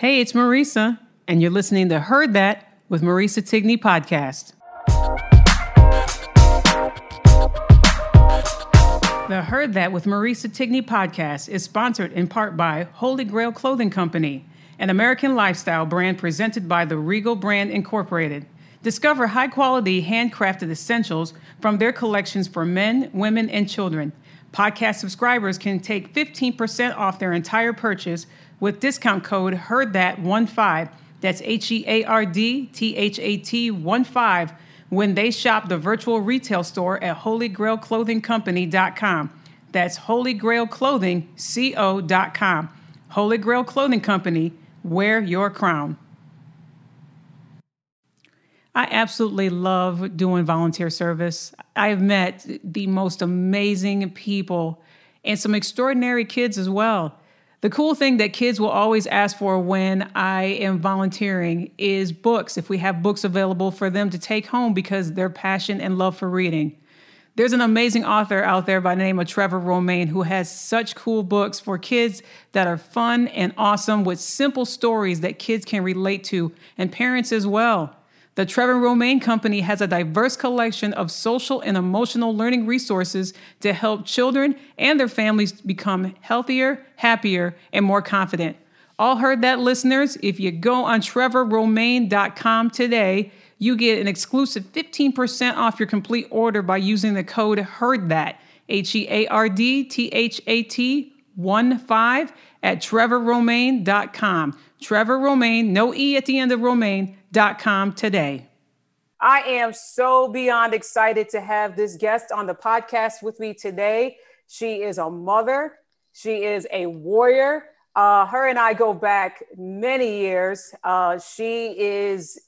Hey, it's Marisa, and you're listening to Heard That with Marisa Tigney Podcast. The Heard That with Marisa Tigney Podcast is sponsored in part by Holy Grail Clothing Company, an American lifestyle brand presented by the Regal Brand Incorporated. Discover high-quality, handcrafted essentials from their collections for men, women, and children. Podcast subscribers can take 15% off their entire purchase with discount code HEARDTHAT15, that's HEARDTHAT15, when they shop the virtual retail store at HolyGrailClothingCompany.com. That's HolyGrailClothingCo.com. Holy Grail Clothing Company, wear your crown. I absolutely love doing volunteer service. I have met the most amazing people and some extraordinary kids as well. The cool thing that kids will always ask for when I am volunteering is books, if we have books available for them to take home because their passion and love for reading. There's an amazing author out there by the name of Trevor Romain who has such cool books for kids that are fun and awesome with simple stories that kids can relate to and parents as well. The Trevor Romain Company has a diverse collection of social and emotional learning resources to help children and their families become healthier, happier, and more confident. All Heard That listeners, if you go on trevorromain.com today, you get an exclusive 15% off your complete order by using the code HEARDTHAT, HEARDTHAT15 at trevorromain.com. Trevor Romain, no E at the end of Romain.com today. I am so beyond excited to have this guest on the podcast with me today. She is a mother. She is a warrior. Her and I go back many years. She is,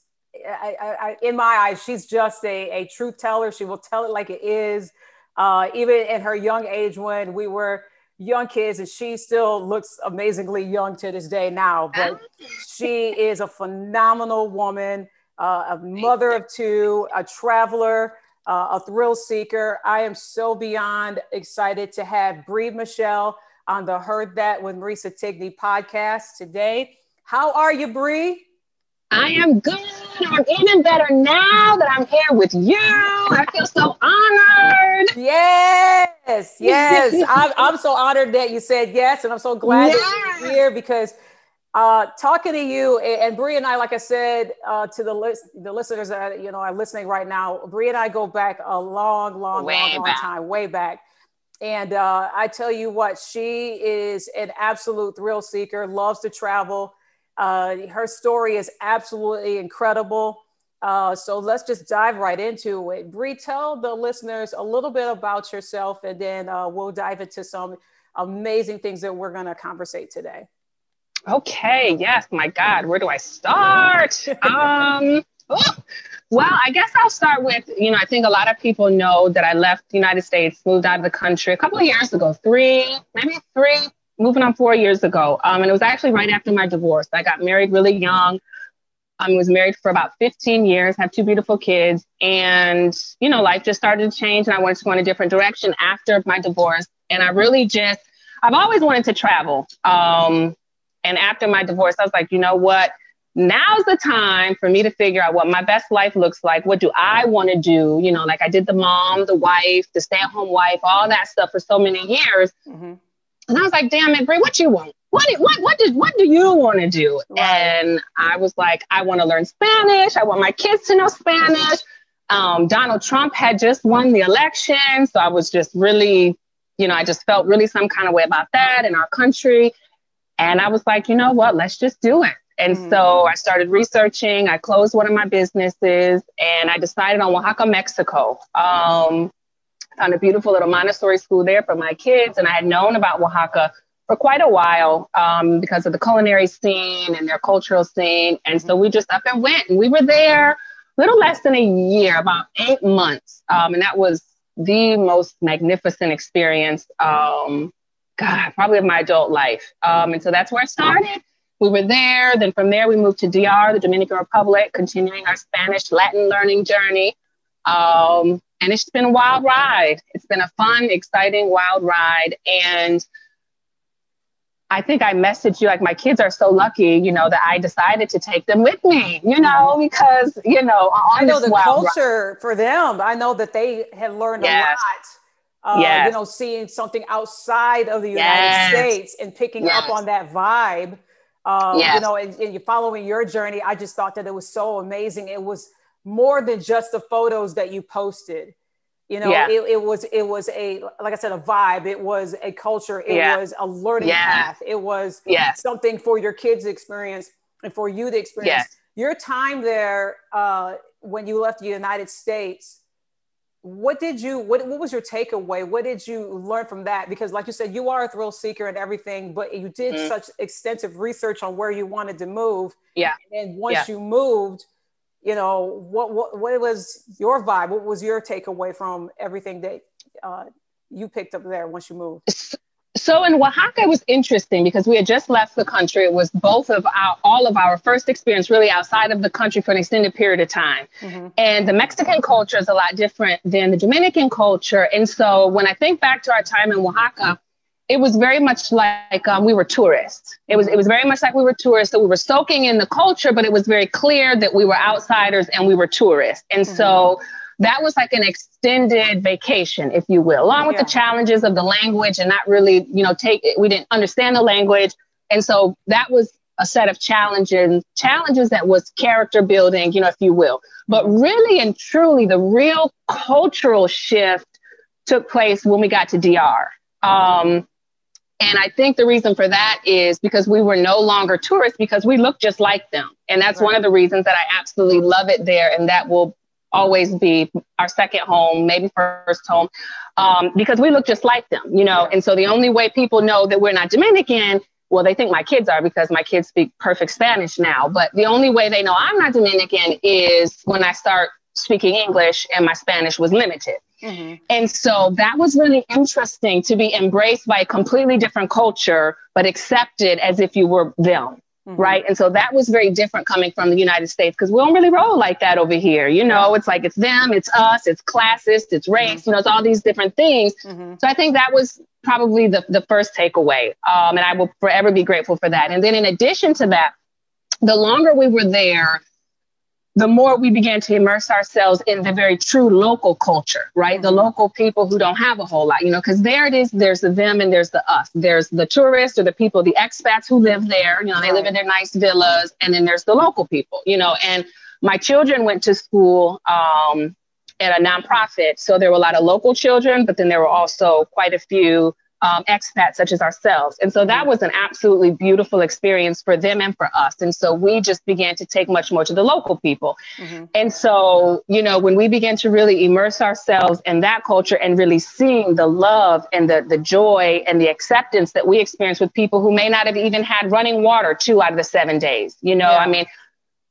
in my eyes, she's just a truth teller. She will tell it like it is. Even in her young age when we were young kids, and she still looks amazingly young to this day now, but she is a phenomenal woman, a mother of two, a traveler, a thrill seeker. I am so beyond excited to have Brie Michelle on the Heard That with Marisa Tigney podcast today. How are you, Brie? I am good. I'm even better now that I'm here with you. I feel so honored. Yes, yes. I'm so honored that you said yes, and I'm so glad that you're here because talking to you and Brie and I, like I said to the listeners that are listening right now, Brie and I go back a long time, way back. And I tell you what, she is an absolute thrill seeker, loves to travel. Her story is absolutely incredible. So let's just dive right into it. Brie, tell the listeners a little bit about yourself, and then we'll dive into some amazing things that we're going to conversate today. Okay. Yes. My God, where do I start? Well, I guess I'll start with, I think a lot of people know that I left the United States, moved out of the country a couple of years ago, moving on 4 years ago. And it was actually right after my divorce. I got married really young. I was married for about 15 years, have two beautiful kids. And, life just started to change. And I wanted to go in a different direction after my divorce. And I really I've always wanted to travel. And after my divorce, I was like, you know what? Now's the time for me to figure out what my best life looks like. What do I want to do? I did the mom, the wife, the stay-at-home wife, all that stuff for so many years. Mm-hmm. And I was like, damn it, Brie, what you want? What do you want to do? And I was like, I want to learn Spanish. I want my kids to know Spanish. Donald Trump had just won the election. So I was just really, I just felt really some kind of way about that in our country. And I was like, you know what, let's just do it. And so I started researching. I closed one of my businesses and I decided on Oaxaca, Mexico. Found a beautiful little Montessori school there for my kids. And I had known about Oaxaca for quite a while because of the culinary scene and their cultural scene. And so we just up and went, and we were there a little less than a year, about 8 months. And that was the most magnificent experience, probably of my adult life. And so that's where I started. We were there. Then from there, we moved to DR, the Dominican Republic, continuing our Spanish Latin learning journey. And it's been a wild ride. It's been a fun, exciting, wild ride. And I think I messaged you, like, my kids are so lucky, you know, that I decided to take them with me, you know, because, you know, on I know this the culture ride. For them. I know that they have learned a lot, you know, seeing something outside of the United States and picking up on that vibe, you know, and you're following your journey. I just thought that it was so amazing. It was more than just the photos that you posted. You know, it was a, like I said, a vibe. It was a culture. It was a learning path. It was something for your kids to experience and for you to experience. Your time there, when you left the United States, what was your takeaway? What did you learn from that? Because like you said, you are a thrill seeker and everything, but you did such extensive research on where you wanted to move. Yeah. And once you moved, you know, what was your vibe? What was your takeaway from everything that you picked up there once you moved? So in Oaxaca, it was interesting because we had just left the country. It was both of all of our first experience really outside of the country for an extended period of time. Mm-hmm. And the Mexican culture is a lot different than the Dominican culture. And so when I think back to our time in Oaxaca, it was very much like we were tourists. It was very much like we were tourists. So we were soaking in the culture, but it was very clear that we were outsiders and we were tourists. And so that was like an extended vacation, if you will, along with the challenges of the language and not really, you know, we didn't understand the language. And so that was a set of challenges that was character building, you know, if you will. But really and truly, the real cultural shift took place when we got to DR. And I think the reason for that is because we were no longer tourists because we looked just like them. And that's one of the reasons that I absolutely love it there. And that will always be our second home, maybe first home, because we look just like them, you know. And so the only way people know that we're not Dominican, well, they think my kids are because my kids speak perfect Spanish now. But the only way they know I'm not Dominican is when I start speaking English and my Spanish was limited. Mm-hmm. And so that was really interesting to be embraced by a completely different culture, but accepted as if you were them. Mm-hmm. Right. And so that was very different coming from the United States because we don't really roll like that over here. You know, it's like it's them, it's us, it's classist, it's race, you know, it's all these different things. Mm-hmm. So I think that was probably the first takeaway. And I will forever be grateful for that. And then in addition to that, the longer we were there, the more we began to immerse ourselves in the very true local culture, right? Mm-hmm. The local people who don't have a whole lot, you know, because there it is, there's the them and there's the us. There's the tourists or the people, the expats who live there, you know, they live in their nice villas. And then there's the local people, you know, and my children went to school at a nonprofit. So there were a lot of local children, but then there were also quite a few expats such as ourselves. And so that was an absolutely beautiful experience for them and for us. And so we just began to take much more to the local people. Mm-hmm. And so, you know, when we began to really immerse ourselves in that culture and really seeing the love and the joy and the acceptance that we experience with people who may not have even had running water 2 out of the 7 days, you know, I mean,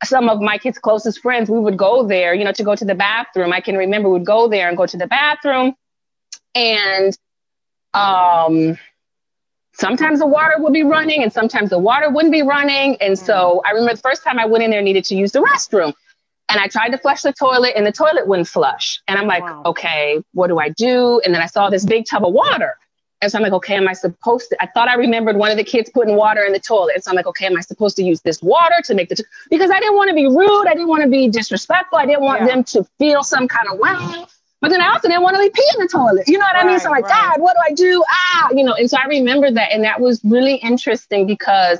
some of my kids' closest friends, we would go there, you know, to go to the bathroom. I can remember we'd go there and go to the bathroom and sometimes the water would be running and sometimes the water wouldn't be running. And so I remember the first time I went in there and needed to use the restroom and I tried to flush the toilet and the toilet wouldn't flush. And I'm like, okay, what do I do? And then I saw this big tub of water. And so I'm like, okay, am I supposed to, I thought I remembered one of the kids putting water in the toilet. And so I'm like, okay, am I supposed to use this water to make the, because I didn't want to be rude. I didn't want to be disrespectful. I didn't want them to feel some kind of way. But then I also didn't want to leave pee in the toilet. You know what I mean? So I'm like, God, what do? You know, and so I remember that. And that was really interesting because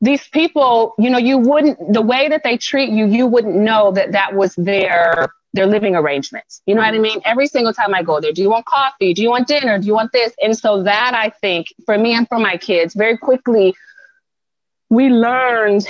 these people, you know, you wouldn't, the way that they treat you, you wouldn't know that that was their living arrangements. You know what I mean? Every single time I go there, do you want coffee? Do you want dinner? Do you want this? And so that I think for me and for my kids, very quickly, we learned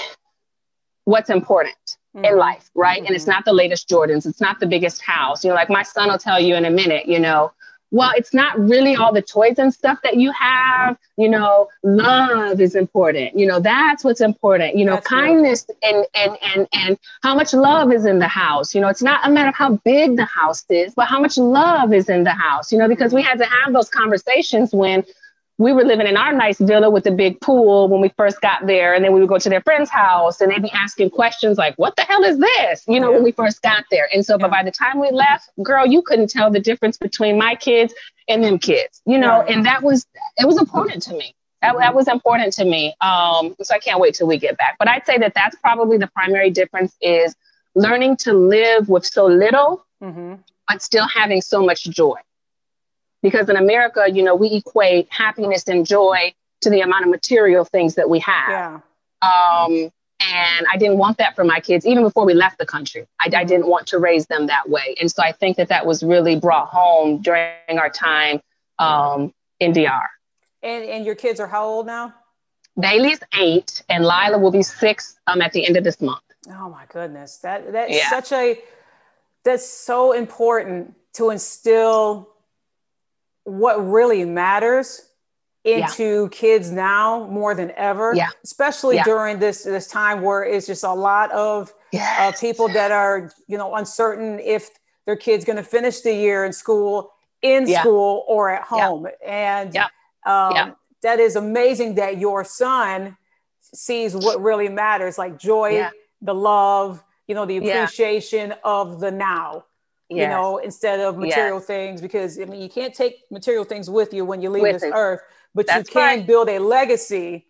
what's important in life, right? And it's not the latest Jordans, it's not the biggest house. You know, like my son will tell you in a minute, you know, well, it's not really all the toys and stuff that you have, you know, love is important. You know, that's what's important, you know, that's kindness and how much love is in the house. You know, it's not a matter of how big the house is, but how much love is in the house, you know, because we had to have those conversations when we were living in our nice villa with a big pool when we first got there. And then we would go to their friend's house and they'd be asking questions like, what the hell is this? You know, when we first got there. And so, but by the time we left, girl, you couldn't tell the difference between my kids and them kids, you know, and that was, it was important to me. That was important to me. So I can't wait till we get back. But I'd say that that's probably the primary difference is learning to live with so little, but still having so much joy. Because in America, you know, we equate happiness and joy to the amount of material things that we have. Yeah. And I didn't want that for my kids, even before we left the country. I didn't want to raise them that way. And so I think that that was really brought home during our time in DR. And your kids are how old now? Bailey's 8 and Lila will be 6 at the end of this month. Oh my goodness. That's so important to instill what really matters into kids now more than ever, especially during this time where it's just a lot of people that are, you know, uncertain if their kid's going to finish the year in school, or at home. And that is amazing that your son sees what really matters, like joy, the love, you know, the appreciation of the now, you know, instead of material things, because I mean, you can't take material things with you when you leave this earth, but you can build a legacy,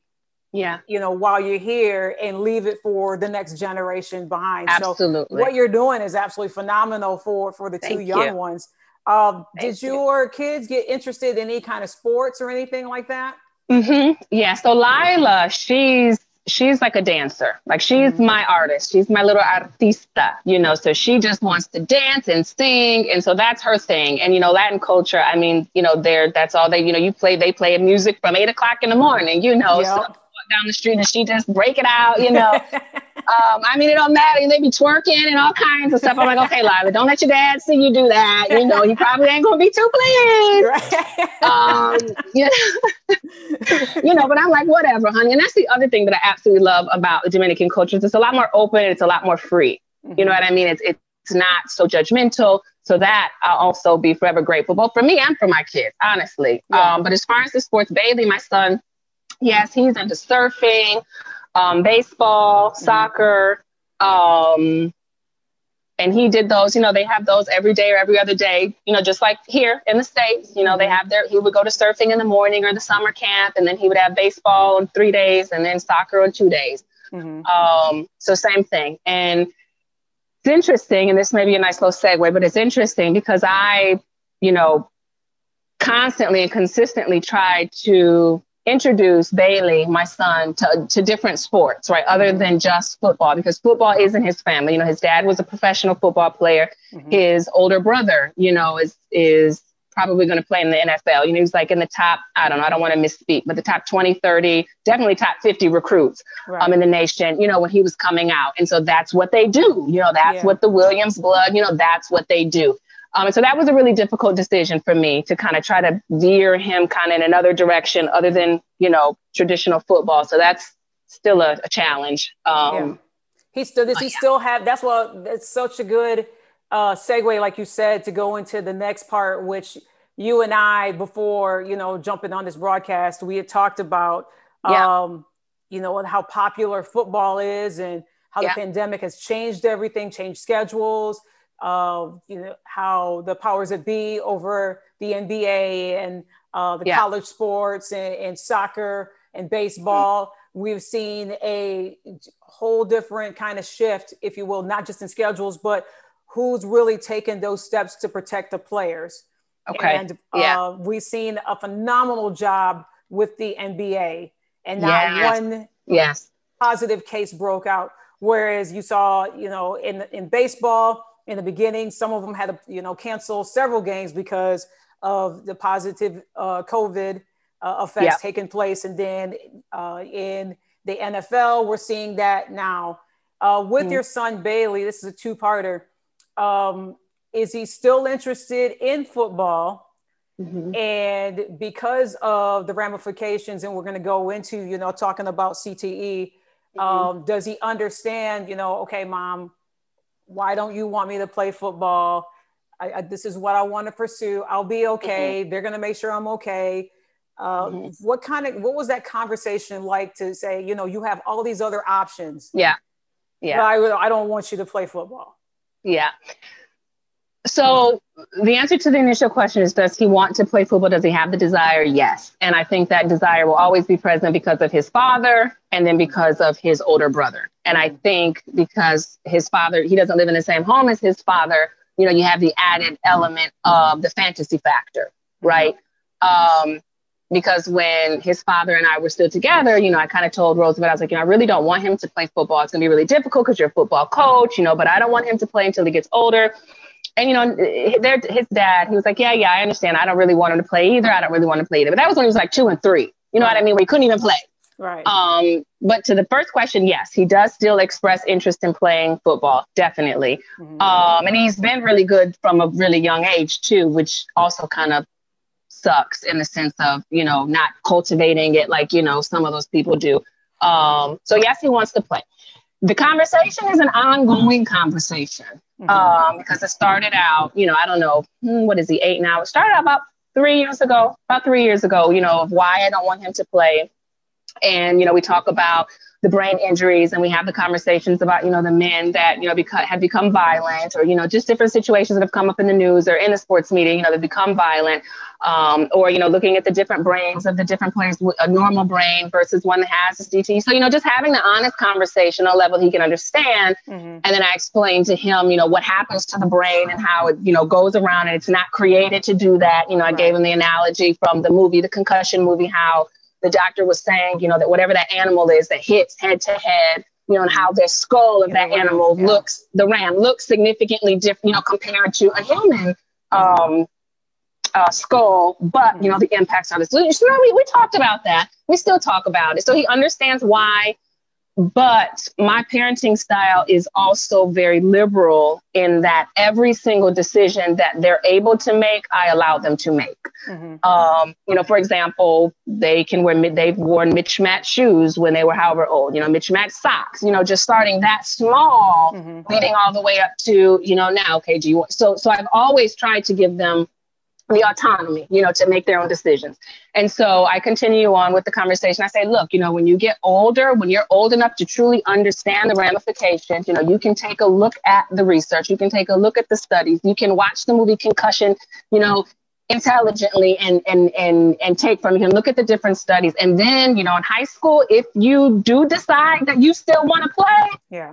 you know, while you're here and leave it for the next generation behind. Absolutely. So what you're doing is absolutely phenomenal for the two young ones. Did your kids get interested in any kind of sports or anything like that? Mm-hmm. Yeah. So Lila, she's like a dancer. Like she's my artist. She's my little artista, you know, so she just wants to dance and sing. And so that's her thing. And, you know, Latin culture, I mean, you know, that's all they play music from 8 o'clock in the morning, you know, so walk down the street and she just break it out, you know. I mean, it don't matter. They be twerking and all kinds of stuff. I'm like, okay, Lila, don't let your dad see you do that. You know, he probably ain't going to be too pleased. Right. You know, but I'm like, whatever, honey. And that's the other thing that I absolutely love about the Dominican culture. It's a lot more open. It's a lot more free. You know what I mean? It's not so judgmental. So that I'll also be forever grateful, both for me and for my kids, honestly. Yeah. But as far as the sports, Bailey, my son, yes, he's into surfing. Baseball, soccer, and he did those, you know, they have those every day or every other day, you know, just like here in the States, you know, they have he would go to surfing in the morning or the summer camp, and then he would have baseball on 3 days and then soccer on 2 days. So same thing. And it's interesting, and this may be a nice little segue, but it's interesting because I, you know, constantly and consistently try to introduce Bailey, my son, to different sports, right? Other than just football, because football is in his family. You know, his dad was a professional football player. His older brother, you know, is probably going to play in the NFL. You know, he's like in the top, I don't know, I don't want to misspeak, but the top 20, 30, definitely top 50 recruits in the nation, you know, when he was coming out. And so that's what they do. You know, that's what the Williams blood, you know, that's what they do. And so that was a really difficult decision for me to kind of try to veer him kind of in another direction other than, you know, traditional football. So that's still a challenge. That's such a good segue, like you said, to go into the next part, which you and I, before, you know, jumping on this broadcast, we had talked about, you know, how popular football is and how the pandemic has changed everything, changed schedules. You know, how the powers that be over the NBA and the college sports and soccer and baseball, we've seen a whole different kind of shift, if you will, not just in schedules, but who's really taking those steps to protect the players. Okay. And we've seen a phenomenal job with the NBA, and now one positive case broke out. Whereas you saw, you know, in baseball, in the beginning, some of them had to, you know, cancel several games because of the positive COVID effects taking place. And then in the NFL, we're seeing that now. With your son, Bailey, this is a two-parter. Is he still interested in football? And because of the ramifications, and we're going to go into, you know, talking about CTE, does he understand, you know, okay, Mom, why don't you want me to play football? This is what I want to pursue. I'll be okay. They're going to make sure I'm okay. What was that conversation like to say, you know, you have all these other options. Yeah. Yeah. But I don't want you to play football. Yeah. So the answer to the initial question is, does he want to play football? Does he have the desire? Yes. And I think that desire will always be present because of his father and then because of his older brother. And I think because his father, he doesn't live in the same home as his father, you know, you have the added element of the fantasy factor, right? Because when his father and I were still together, you know, I kind of told Roosevelt, I was like, you know, I really don't want him to play football. It's going to be really difficult because you're a football coach, you know, but I don't want him to play until he gets older. And, you know, his dad, he was like, yeah, I understand. I don't really want him to play either. I don't really want to play either. But that was when he was like 2 and 3. You know what I mean? Where he couldn't even play. Right. But to the first question, yes, he does still express interest in playing football. Definitely. Mm-hmm. And he's been really good from a really young age, too, which also kind of sucks in the sense of, you know, not cultivating it like, you know, some of those people do. So, yes, he wants to play. The conversation is an ongoing conversation. Mm-hmm. Because it started out, you know, I don't know, what is he, 8 now? It started out about three years ago, you know, of why I don't want him to play. And, you know, we talk about the brain injuries and we have the conversations about, you know, the men that, you know, have become violent or, you know, just different situations that have come up in the news or in a sports meeting, you know, they've become violent. Or, you know, looking at the different brains of the different players, a normal brain versus one that has this DT. So, you know, just having the honest conversation on a level he can understand. Mm-hmm. And then I explained to him, you know, what happens to the brain and how it, you know, goes around and it's not created to do that. You know, I gave him the analogy from the movie, the concussion movie, how the doctor was saying, you know, that whatever that animal is that hits head to head, you know, and how the skull of that animal looks, the ram looks significantly different, you know, compared to a human skull, but, you know, the impacts on this. So, you know, we talked about that. We still talk about it. So he understands why, but my parenting style is also very liberal in that every single decision that they're able to make, I allow them to make. Mm-hmm. You know, for example, they've worn mismatched shoes when they were however old, you know, mismatched socks, you know, just starting that small, leading all the way up to, you know, now, okay, do you want, so I've always tried to give them the autonomy, you know, to make their own decisions. And so I continue on with the conversation. I say, look, you know, when you get older, when you're old enough to truly understand the ramifications, you know, you can take a look at the research, you can take a look at the studies, you can watch the movie Concussion, you know, intelligently and take from, you can look at the different studies. And then, you know, in high school, if you do decide that you still want to play,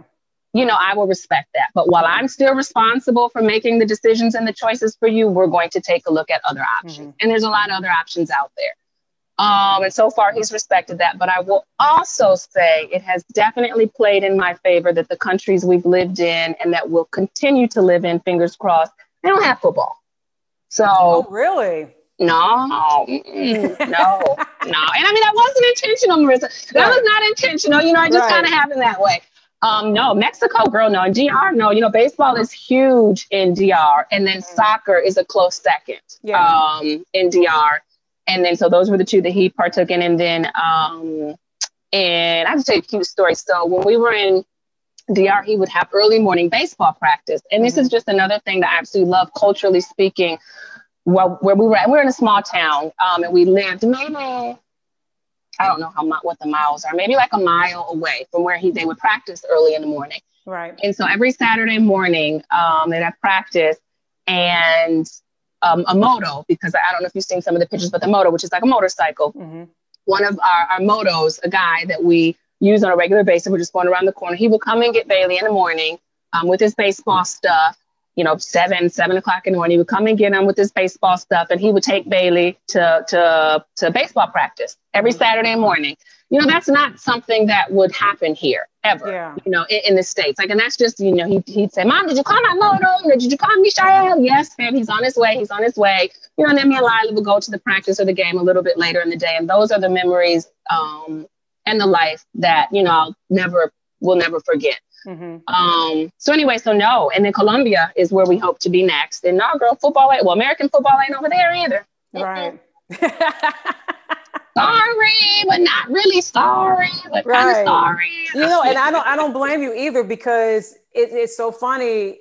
you know, I will respect that. But while I'm still responsible for making the decisions and the choices for you, we're going to take a look at other options. And there's a lot of other options out there. And so far, he's respected that. But I will also say it has definitely played in my favor that the countries we've lived in and that we'll continue to live in, fingers crossed, they don't have football. So, oh, really? No. And I mean, that wasn't intentional, Marisa. That was not intentional. You know, I just kind of happened that way. No, Mexico, girl, no. And DR, no. You know, baseball is huge in DR. And then soccer is a close second in DR. And then, so those were the two that he partook in. And then, and I have to tell you a cute story. So when we were in DR, he would have early morning baseball practice. And this is just another thing that I absolutely love, culturally speaking. Well, where we were at, we were in a small town and we lived maybe... I don't know what the miles are, maybe like a mile away from where they would practice early in the morning. Right. And so every Saturday morning they'd have practice and a moto, because I don't know if you've seen some of the pictures, but the moto, which is like a motorcycle. Mm-hmm. One of our motos, a guy that we use on a regular basis, we're just going around the corner. He will come and get Bailey in the morning with his baseball stuff, you know, 7 o'clock in the morning, he would come and get him with his baseball stuff and he would take Bailey to baseball practice every Saturday morning. You know, that's not something that would happen here ever, you know, in the States. Like, and that's just, you know, he'd say, Mom, did you call my moto? Did you call Michelle? Yes, ma'am, he's on his way. You know, and then me and Lila would go to the practice or the game a little bit later in the day. And those are the memories and the life that, you know, we'll never forget. Mm-hmm. So anyway, so no. And then Colombia is where we hope to be next. And no, girl, American football ain't over there either. Right. Sorry, but not really sorry, but kind of sorry. You know, and I don't blame you either, because it's so funny,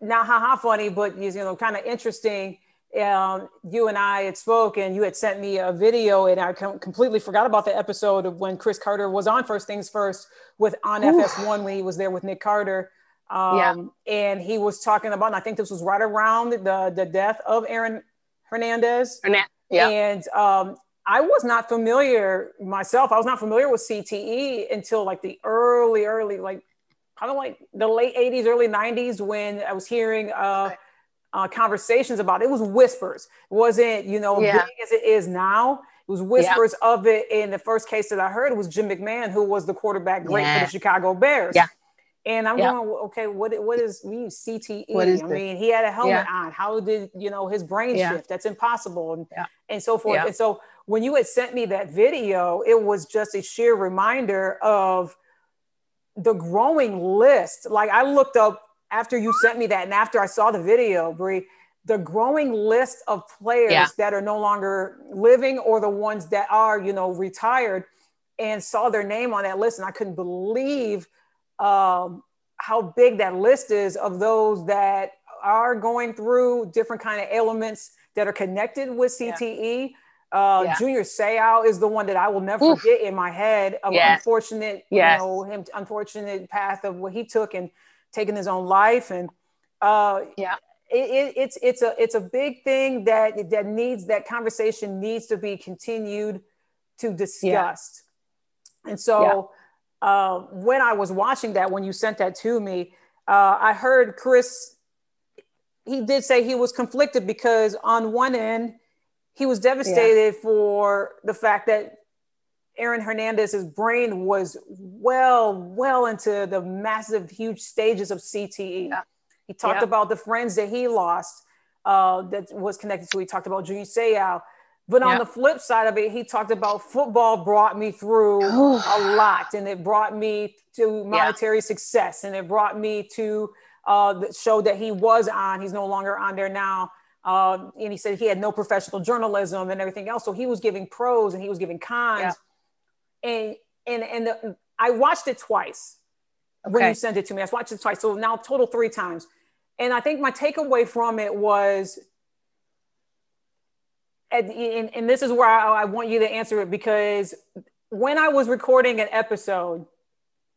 not funny, but, you know, kind of interesting. You and I had spoke and you had sent me a video and I completely forgot about the episode of when Chris Carter was on First Things First with on FS1 when he was there with Nick Carter. And he was talking about, and I think this was right around the death of Aaron Hernandez. And I was not familiar myself. I was not familiar with CTE until like the early, like kind of like the late 80s, early 90s, when I was hearing conversations about it. It was whispers. It wasn't, you know, big as it is now. It was whispers of it. And the first case that I heard was Jim McMahon, who was the quarterback great for the Chicago Bears. And I'm going, okay, what is CTE? What is mean, he had a helmet on. How did, you know, his brain shift? That's impossible. And, and so forth. And so when you had sent me that video, it was just a sheer reminder of the growing list. Like I looked up after you sent me that, and after I saw the video, Brie, the growing list of players that are no longer living or the ones that are, you know, retired, and saw their name on that list. And I couldn't believe how big that list is of those that are going through different kind of ailments that are connected with CTE. Junior Seau is the one that I will never forget in my head of unfortunate, you know, him unfortunate path of what he took and taking his own life. And it's a big thing that needs, that conversation needs to be continued to discussed. And so, when I was watching that, when you sent that to me, I heard Chris, he did say he was conflicted because on one end, he was devastated for the fact that Aaron Hernandez's brain was well into the massive, huge stages of CTE. He talked about the friends that he lost that was connected to, he talked about Junior Seau. But on the flip side of it, he talked about football brought me through a lot, and it brought me to monetary success, and it brought me to the show that he was on. He's no longer on there now. And he said he had no professional journalism and everything else. So he was giving pros and he was giving cons. And I watched it twice when you sent it to me. I watched it twice. So now total three times. And I think my takeaway from it was, and this is where I want you to answer it, because when I was recording an episode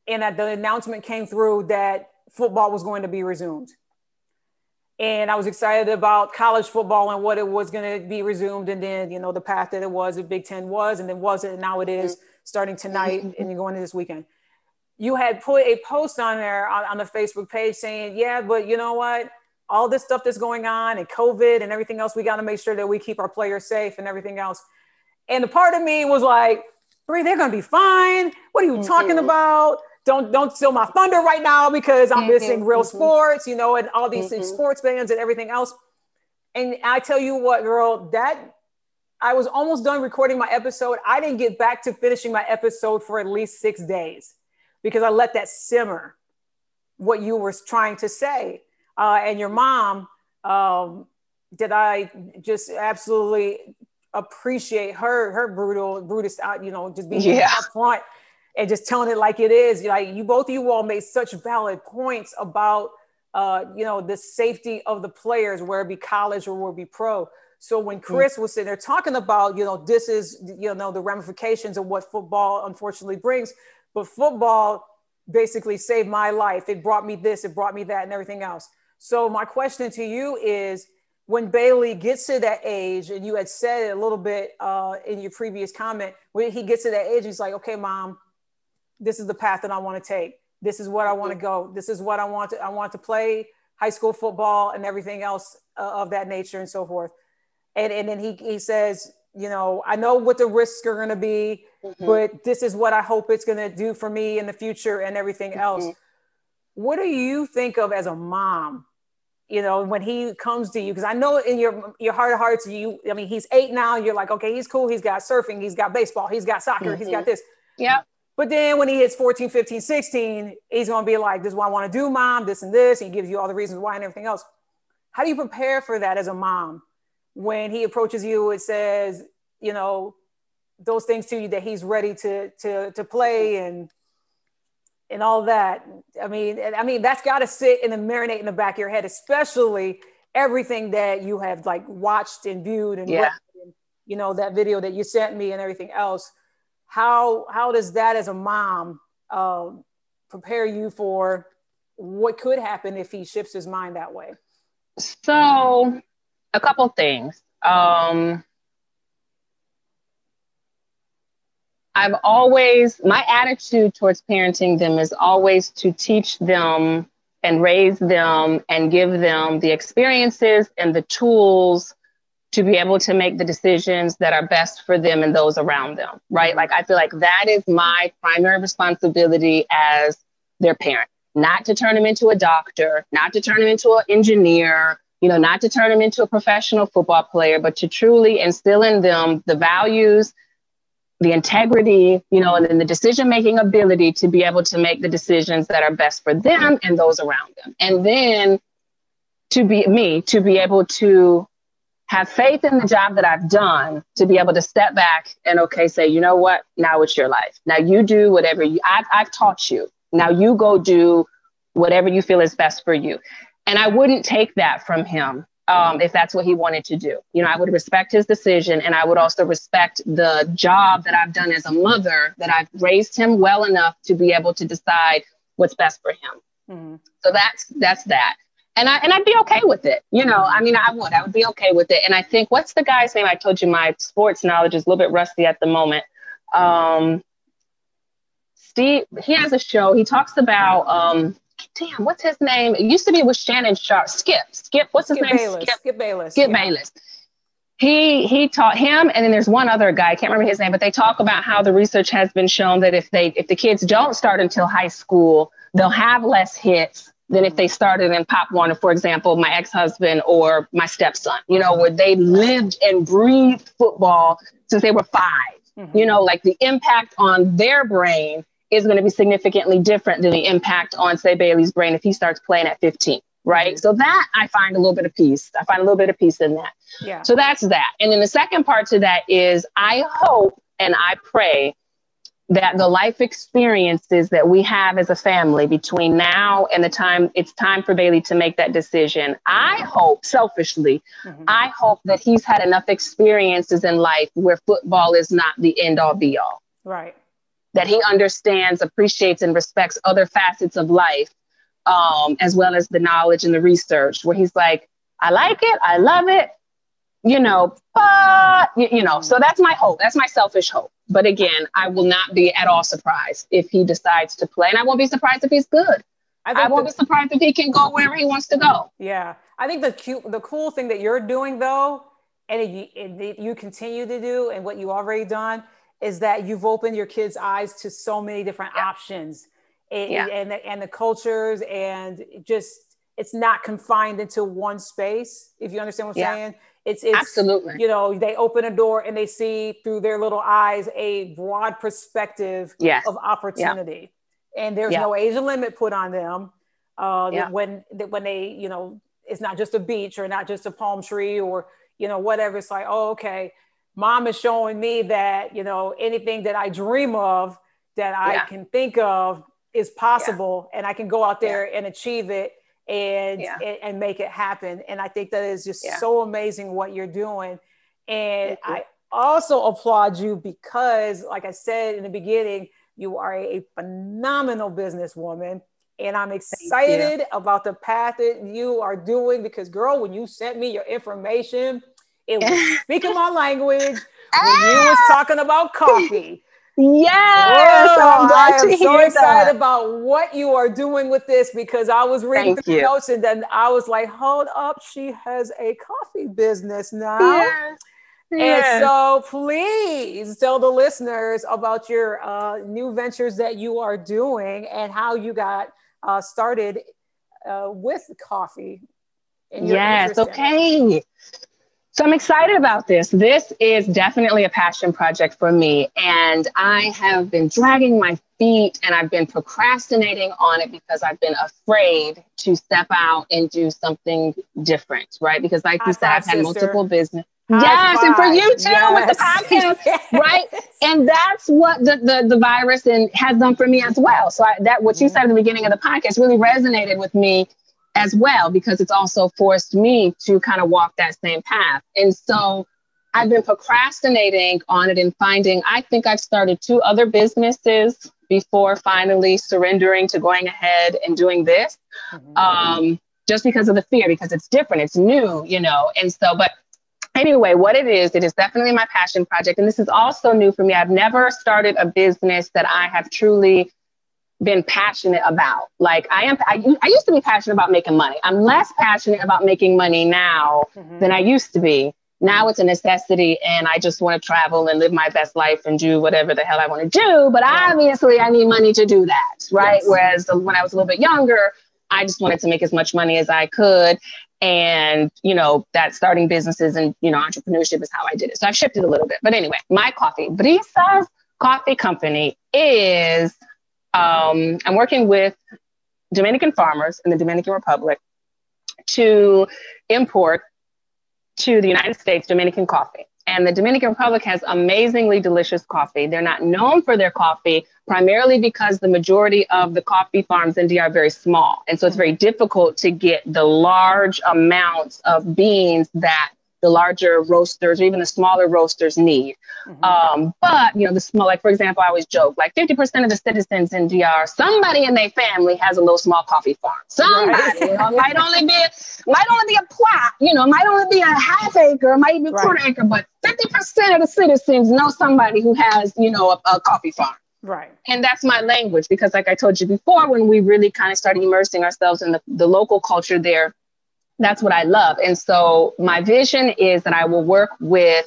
and the announcement came through that football was going to be resumed, and I was excited about college football and what it was going to be resumed, and then, you know, the path that it was, the Big Ten was, and it wasn't, and now it is, starting tonight and you're going to this weekend. You had put a post on there on the Facebook page saying, yeah, but you know what? All this stuff that's going on and COVID and everything else, we got to make sure that we keep our players safe and everything else. And the part of me was like, Brie, they're going to be fine. What are you talking about? Don't steal my thunder right now, because I'm missing real sports, you know, and all these sports bands and everything else. And I tell you what, girl, that I was almost done recording my episode. I didn't get back to finishing my episode for at least 6 days, because I let that simmer, what you were trying to say. And your mom, did I just absolutely appreciate her brutest, you know, just being upfront and just telling it like it is. Like you, both of you all made such valid points about, you know, the safety of the players, whether it be college or whether it be pro. So when Chris was sitting there talking about, you know, this is, you know, the ramifications of what football unfortunately brings, but football basically saved my life. It brought me this, it brought me that, and everything else. So my question to you is, when Bailey gets to that age, and you had said it a little bit in your previous comment, when he gets to that age, he's like, okay, mom, this is the path that I want to take. This is what I want to go. This is what I want to, play high school football and everything else of that nature and so forth. And then he says, you know, I know what the risks are going to be, but this is what I hope it's going to do for me in the future and everything else. What do you think of as a mom? You know, when he comes to you, because I know in your heart of hearts, I mean, he's 8 now. You're like, okay, he's cool. He's got surfing. He's got baseball. He's got soccer. He's got this. But then when he hits 14, 15, 16, he's going to be like, this is what I want to do, mom, this and this. And he gives you all the reasons why and everything else. How do you prepare for that as a mom? When he approaches you, it says, you know, those things to you that he's ready to play and all that. I mean, that's got to sit and marinate in the back of your head, especially everything that you have like watched and viewed and, and you know, that video that you sent me and everything else. How does that as a mom prepare you for what could happen if he shifts his mind that way? So a couple things. I've always, my attitude towards parenting them is always to teach them and raise them and give them the experiences and the tools to be able to make the decisions that are best for them and those around them, right? Like, I feel like that is my primary responsibility as their parent, not to turn them into a doctor, not to turn them into an engineer, you know, not to turn them into a professional football player, but to truly instill in them the values, the integrity, you know, and then the decision-making ability to be able to make the decisions that are best for them and those around them. And then to be able to have faith in the job that I've done, to be able to step back and, okay, say, you know what, now it's your life. Now you do whatever I've taught you. Now you go do whatever you feel is best for you. And I wouldn't take that from him. If that's what he wanted to do. You know, I would respect his decision, and I would also respect the job that I've done as a mother, that I've raised him well enough to be able to decide what's best for him. Mm-hmm. So that's that. And I'd be okay with it. You know, I mean, I would be okay with it. And I think, what's the guy's name? I told you my sports knowledge is a little bit rusty at the moment. Steve, he has a show. He talks about, damn, what's his name? It used to be with Shannon Sharp. Skip. What's his name? Bayless. Skip Bayless. Bayless. He taught him, and then there's one other guy. I can't remember his name, but they talk about how the research has been shown that if the kids don't start until high school, they'll have less hits than if they started in Pop Warner, for example, my ex-husband or my stepson. You know, where they lived and breathed football since they were 5. Mm-hmm. You know, like the impact on their brain is going to be significantly different than the impact on, say, Bailey's brain if he starts playing at 15, right? So that I find a little bit of peace in that. Yeah. So that's that. And then the second part to that is, I hope and I pray that the life experiences that we have as a family between now and the time it's time for Bailey to make that decision, I hope, selfishly, mm-hmm. I hope that he's had enough experiences in life where football is not the end all be all. Right. That he understands, appreciates, and respects other facets of life, as well as the knowledge and the research, where he's like it, I love it, you know, but, you know, so that's my hope. That's my selfish hope. But again, I will not be at all surprised if he decides to play, and I won't be surprised if he's good. I won't be surprised if he can go wherever he wants to go. Yeah. I think the cool thing that you're doing, though, and you continue to do, and what you already done, is that you've opened your kids' eyes to so many different options and the cultures, and just, it's not confined into one space. If you understand what I'm saying, it's absolutely, you know, they open a door and they see through their little eyes a broad perspective of opportunity, and there's no age limit put on them. When they, you know, it's not just a beach or not just a palm tree or, you know, whatever. It's like, oh, okay, Mom is showing me that, you know, anything that I dream of, that I can think of, is possible, and I can go out there and achieve it and make it happen. And I think that is just so amazing what you're doing. And I also applaud you because, like I said in the beginning, you are a phenomenal businesswoman, and I'm excited about the path that you are doing, because, girl, when you sent me your information, it was speaking my language when you was talking about coffee. Yes, whoa, I'm so excited about what you are doing with this, because I was reading the notes, and then I was like, hold up, she has a coffee business now. Yes. And so please tell the listeners about your new ventures that you are doing and how you got started with coffee. Yes, okay. So I'm excited about this. This is definitely a passion project for me, and I have been dragging my feet, and I've been procrastinating on it because I've been afraid to step out and do something different, right? Because, like you said, I've had multiple business. Yes, and for you too with the podcast, right? And that's what the virus has done for me as well. So what you said at the beginning of the podcast really resonated with me as well, because it's also forced me to kind of walk that same path. And so I've been procrastinating on it and finding, I think I've started 2 other businesses before finally surrendering to going ahead and doing this, just because of the fear, because it's different, it's new, you know. And so, but anyway, what it is definitely my passion project. And this is also new for me. I've never started a business that I have truly been passionate about. Like I used to be passionate about making money. I'm less passionate about making money now than I used to be. Now it's a necessity, and I just want to travel and live my best life and do whatever the hell I want to do. But obviously I need money to do that, right? Yes. Whereas when I was a little bit younger, I just wanted to make as much money as I could. And, you know, that starting businesses and, you know, entrepreneurship is how I did it. So I've shifted a little bit. But anyway, my coffee, Brisa's Coffee Company, is, I'm working with Dominican farmers in the Dominican Republic to import to the United States Dominican coffee. And the Dominican Republic has amazingly delicious coffee. They're not known for their coffee, primarily because the majority of the coffee farms in DR are very small. And so it's very difficult to get the large amounts of beans that the larger roasters or even the smaller roasters need. But, you know, the small, like, for example, I always joke, like 50% of the citizens in DR, somebody in their family has a little small coffee farm. Somebody, you know, might only be a plot, you know, might only be a half acre, might even quarter acre, but 50% of the citizens know somebody who has, you know, a coffee farm. Right. And that's my language, because like I told you before, when we really kind of started immersing ourselves in the local culture there, that's what I love. And so my vision is that I will work with,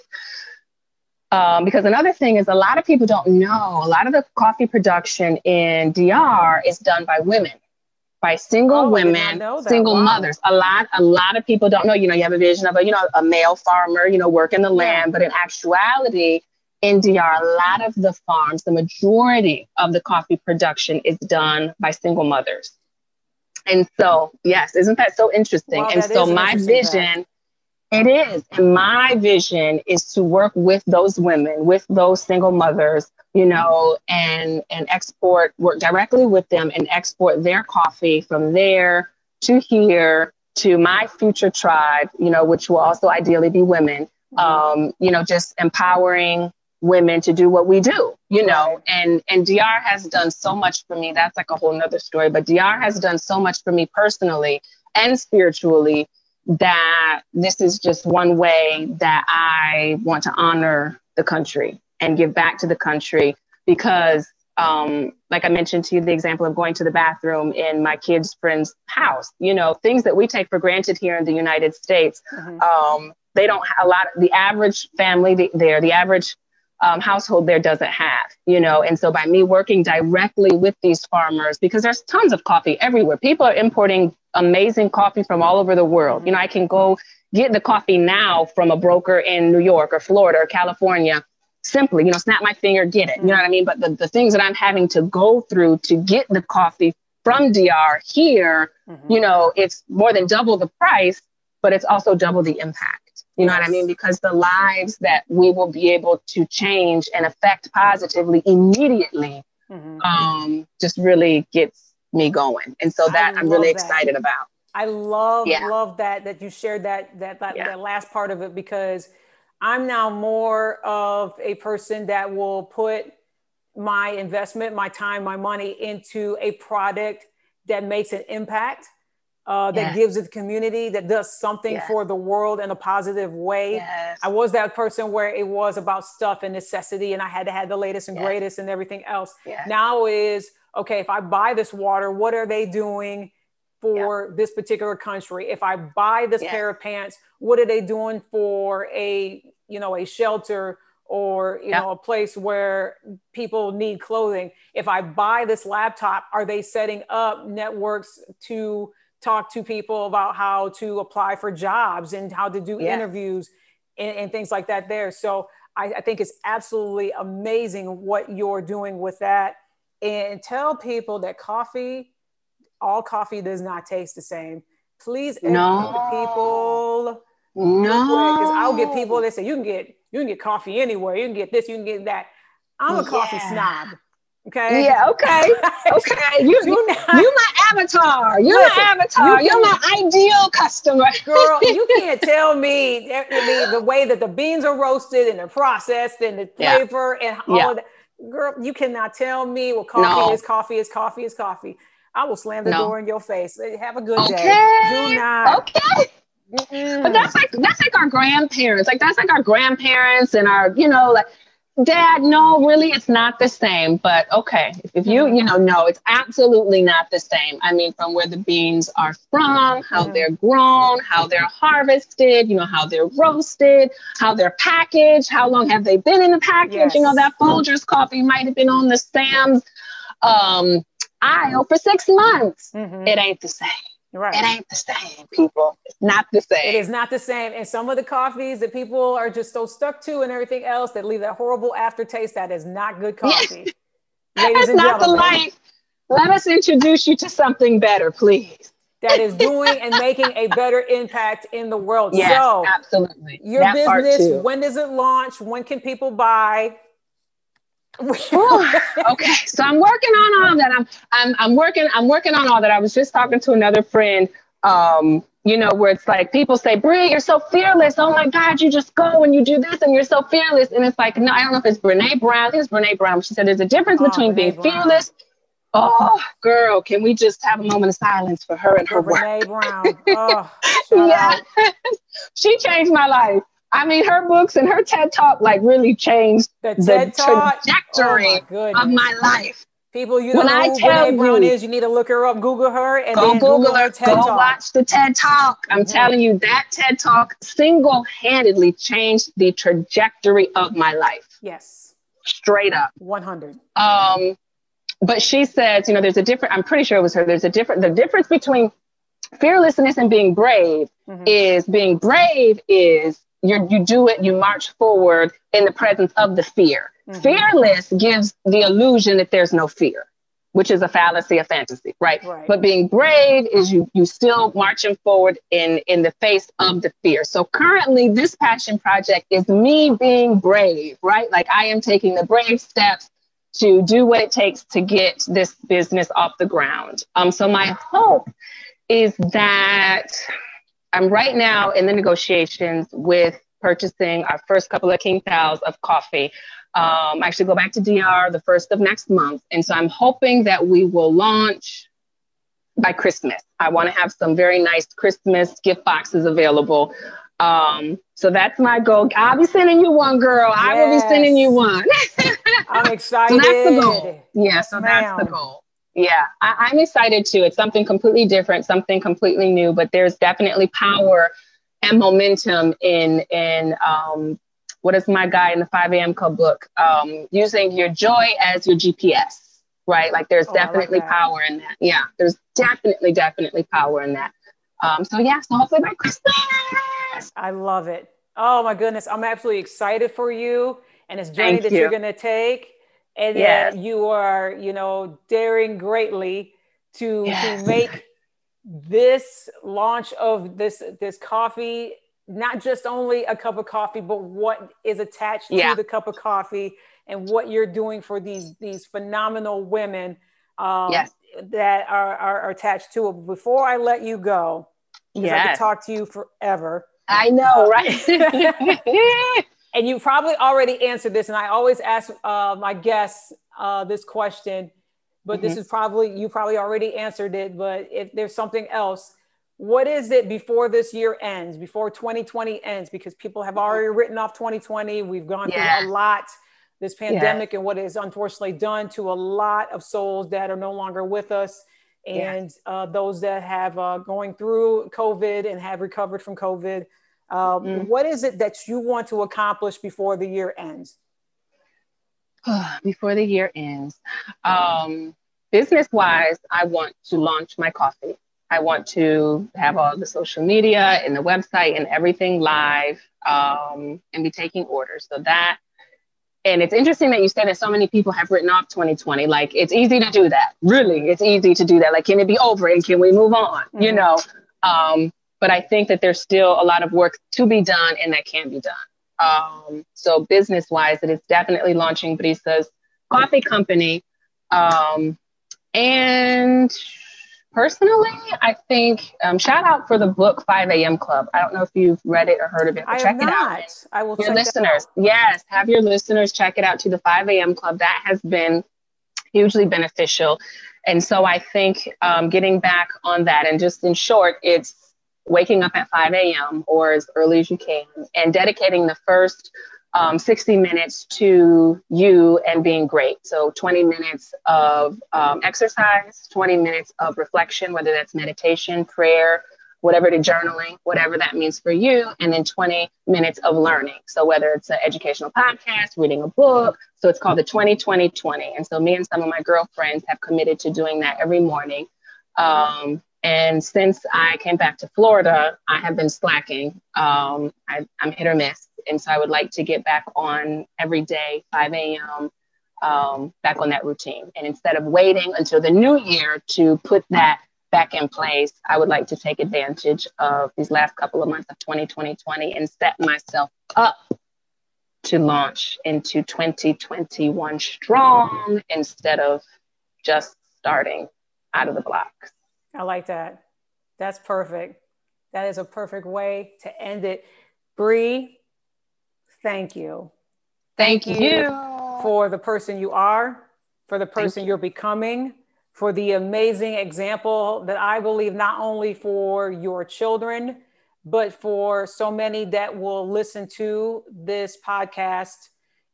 because another thing is a lot of people don't know, a lot of the coffee production in DR is done by women, by single women, single mothers. A lot of people don't know, you know, you have a vision of a male farmer, you know, working the land, but in actuality, in DR, a lot of the farms, the majority of the coffee production is done by single mothers. And so, yes, isn't that so interesting? Wow, and so my vision, it is. And my vision is to work with those women, with those single mothers, you know, and export, work directly with them and export their coffee from there to here to my future tribe, you know, which will also ideally be women, you know, just empowering women to do what we do, you know, and DR has done so much for me. That's like a whole nother story, but DR has done so much for me personally and spiritually that this is just one way that I want to honor the country and give back to the country. Because like I mentioned to you, the example of going to the bathroom in my kid's friend's house, you know, things that we take for granted here in the United States. They don't have a lot of, the average family there, the average household there doesn't have, you know. And so by me working directly with these farmers, because there's tons of coffee everywhere, people are importing amazing coffee from all over the world. You know, I can go get the coffee now from a broker in New York or Florida or California, simply, you know, snap my finger, get it. You know what I mean? But the things that I'm having to go through to get the coffee from DR here, you know, it's more than double the price, but it's also double the impact. You know what I mean? Because the lives that we will be able to change and affect positively immediately just really gets me going. And so that I'm really excited about. I love that you shared that last part of it, because I'm now more of a person that will put my investment, my time, my money into a product that makes an impact. That gives it community, that does something for the world in a positive way. Yes. I was that person where it was about stuff and necessity, and I had to have the latest and greatest and everything else. Yes. Now is, okay, if I buy this water, what are they doing for this particular country? If I buy this pair of pants, what are they doing for a shelter or, you know, a place where people need clothing? If I buy this laptop, are they setting up networks to talk to people about how to apply for jobs and how to do interviews and things like that there. So I think it's absolutely amazing what you're doing with that. And tell people that all coffee does not taste the same. Please educate people. No, because I'll get people that say, you can get coffee anywhere. You can get this, you can get that. I'm a coffee snob. Okay. Yeah. Okay. Okay. You're my avatar. You're my ideal customer. Girl, you can't tell me the way that the beans are roasted and they're processed and the flavor and all of that. Girl, you cannot tell me what coffee is. Coffee is coffee is coffee. I will slam the door in your face. Have a good day. Do not. Okay. Mm-mm. But that's like our grandparents. Like that's like our grandparents and our, you know, like, Dad, no, really, it's not the same. But okay, if you know, no, it's absolutely not the same. I mean, from where the beans are from, how they're grown, how they're harvested, you know, how they're roasted, how they're packaged, how long have they been in the package? Yes. You know, that Folgers coffee might have been on the Sam's aisle for 6 months. Mm-hmm. It ain't the same. Right. It ain't the same, people. It's not the same. It is not the same. And some of the coffees that people are just so stuck to and everything else that leave that horrible aftertaste, that is not good coffee. Ladies and not gentlemen. The life. Let us introduce you to something better, please. That is doing and making a better impact in the world. Yes, so, absolutely. Your that business, when does it launch? When can people buy? Okay, so I'm working on all that. I'm working on all that. I was just talking to another friend, you know, where it's like people say, Brie, you're so fearless. Oh my God, you just go and you do this and you're so fearless. And it's like, no, I don't know if it's Brené Brown. It was Brené Brown. She said there's a difference between being fearless. Oh, girl, can we just have a moment of silence for her and her work? Brené Brown. Oh, yeah, she changed my life. I mean, her books and her TED Talk like really changed the trajectory of my life. People, you don't know who Brené Brown is, you need to look her up, Google her, and then Google her TED Talk. Go watch the TED Talk. I'm telling you, that TED Talk single-handedly changed the trajectory of my life. Yes. Straight up. 100. But she says, you know, there's a different, I'm pretty sure it was her, there's a different, the difference between fearlessness and being brave is being brave is, you do it, you march forward in the presence of the fear. Fearless gives the illusion that there's no fear, which is a fallacy, a fantasy, right? But being brave is you still marching forward in the face of the fear. So currently this passion project is me being brave, right? Like I am taking the brave steps to do what it takes to get this business off the ground. So my hope is that I'm right now in the negotiations with purchasing our first couple of quintals of coffee. I actually go back to DR the 1st of next month. And so I'm hoping that we will launch by Christmas. I want to have some very nice Christmas gift boxes available. So that's my goal. I'll be sending you one, girl. Yes. I will be sending you one. I'm excited. So that's the goal. Yeah, so that's the goal. Yeah, I'm excited too. It's something completely different, something completely new, but there's definitely power and momentum in what is my guy in the 5am Club book? Using your joy as your GPS, right? Like there's definitely power in that. Yeah, there's definitely power in that. So hopefully by Christmas. I love it. Oh my goodness. I'm absolutely excited for you and this journey that you're going to take. And that you are, you know, daring greatly to make this launch of this coffee, not just only a cup of coffee, but what is attached to the cup of coffee and what you're doing for these phenomenal women that are attached to it. Before I let you go, because I could talk to you forever. I know, right? And you probably already answered this, and I always ask my guests this question, but this is probably, you probably already answered it, but if there's something else, what is it before this year ends, before 2020 ends? Because people have already written off 2020. We've gone through a lot, this pandemic and what it has unfortunately done to a lot of souls that are no longer with us. And those that have going through COVID and have recovered from COVID. What is it that you want to accomplish before the year ends? Before the year ends, business-wise, I want to launch my coffee. I want to have all the social media and the website and everything live and be taking orders. So that, and it's interesting that you said that so many people have written off 2020. Like, it's easy to do that. Really, it's easy to do that. Like, can it be over and can we move on? You know? But I think that there's still a lot of work to be done and that can be done. So business-wise, it is definitely launching Brisa's Coffee Company. And Personally, I think, shout out for the book 5am Club. I don't know if you've read it or heard of it, but check it out. I will check it out. Your listeners, yes, have your listeners check it out to the 5am Club. That has been hugely beneficial. And so I think getting back on that, and just in short, it's waking up at 5 a.m. or as early as you can and dedicating the first 60 minutes to you and being great. So 20 minutes of exercise, 20 minutes of reflection, whether that's meditation, prayer, whatever, to journaling, whatever that means for you. And then 20 minutes of learning. So whether it's an educational podcast, reading a book. So it's called the 20-20-20. And so me and some of my girlfriends have committed to doing that every morning. And since I came back to Florida, I have been slacking. I'm hit or miss. And so I would like to get back on every day, 5 a.m., back on that routine. And instead of waiting until the new year to put that back in place, I would like to take advantage of these last couple of months of 2020 and set myself up to launch into 2021 strong instead of just starting out of the blocks. I like that. That's perfect. That is a perfect way to end it. Brie, thank you. Thank you for the person you are, for the person you're becoming, for the amazing example that I believe not only for your children, but for so many that will listen to this podcast.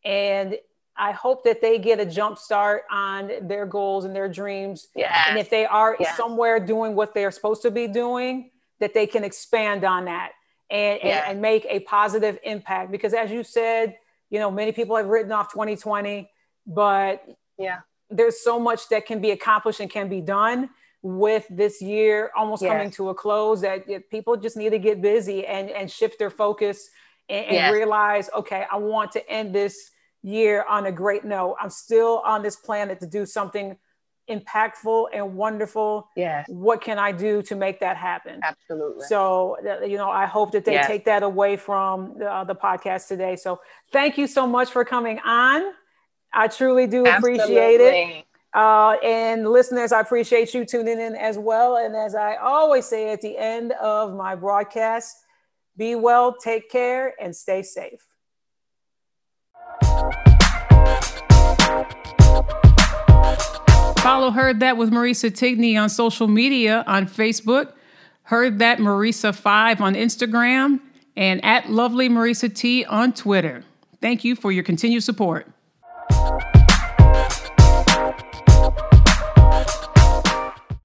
And I hope that they get a jump start on their goals and their dreams. Yes. And if they are somewhere doing what they're supposed to be doing, that they can expand on that and make a positive impact. Because as you said, you know, many people have written off 2020, but there's so much that can be accomplished and can be done with this year almost coming to a close, that people just need to get busy and shift their focus and realize, okay, I want to end this year on a great note. I'm still on this planet to do something impactful and wonderful. Yes. What can I do to make that happen? Absolutely. So, you know, I hope that they take that away from the podcast today. So thank you so much for coming on. I truly do appreciate it. And listeners, I appreciate you tuning in as well. And as I always say at the end of my broadcast, be well, take care, and stay safe. Follow Heard That with Marisa Tigney on social media, on Facebook, Heard That Marisa 5 on Instagram, and @LovelyMarisaT on Twitter. Thank you for your continued support.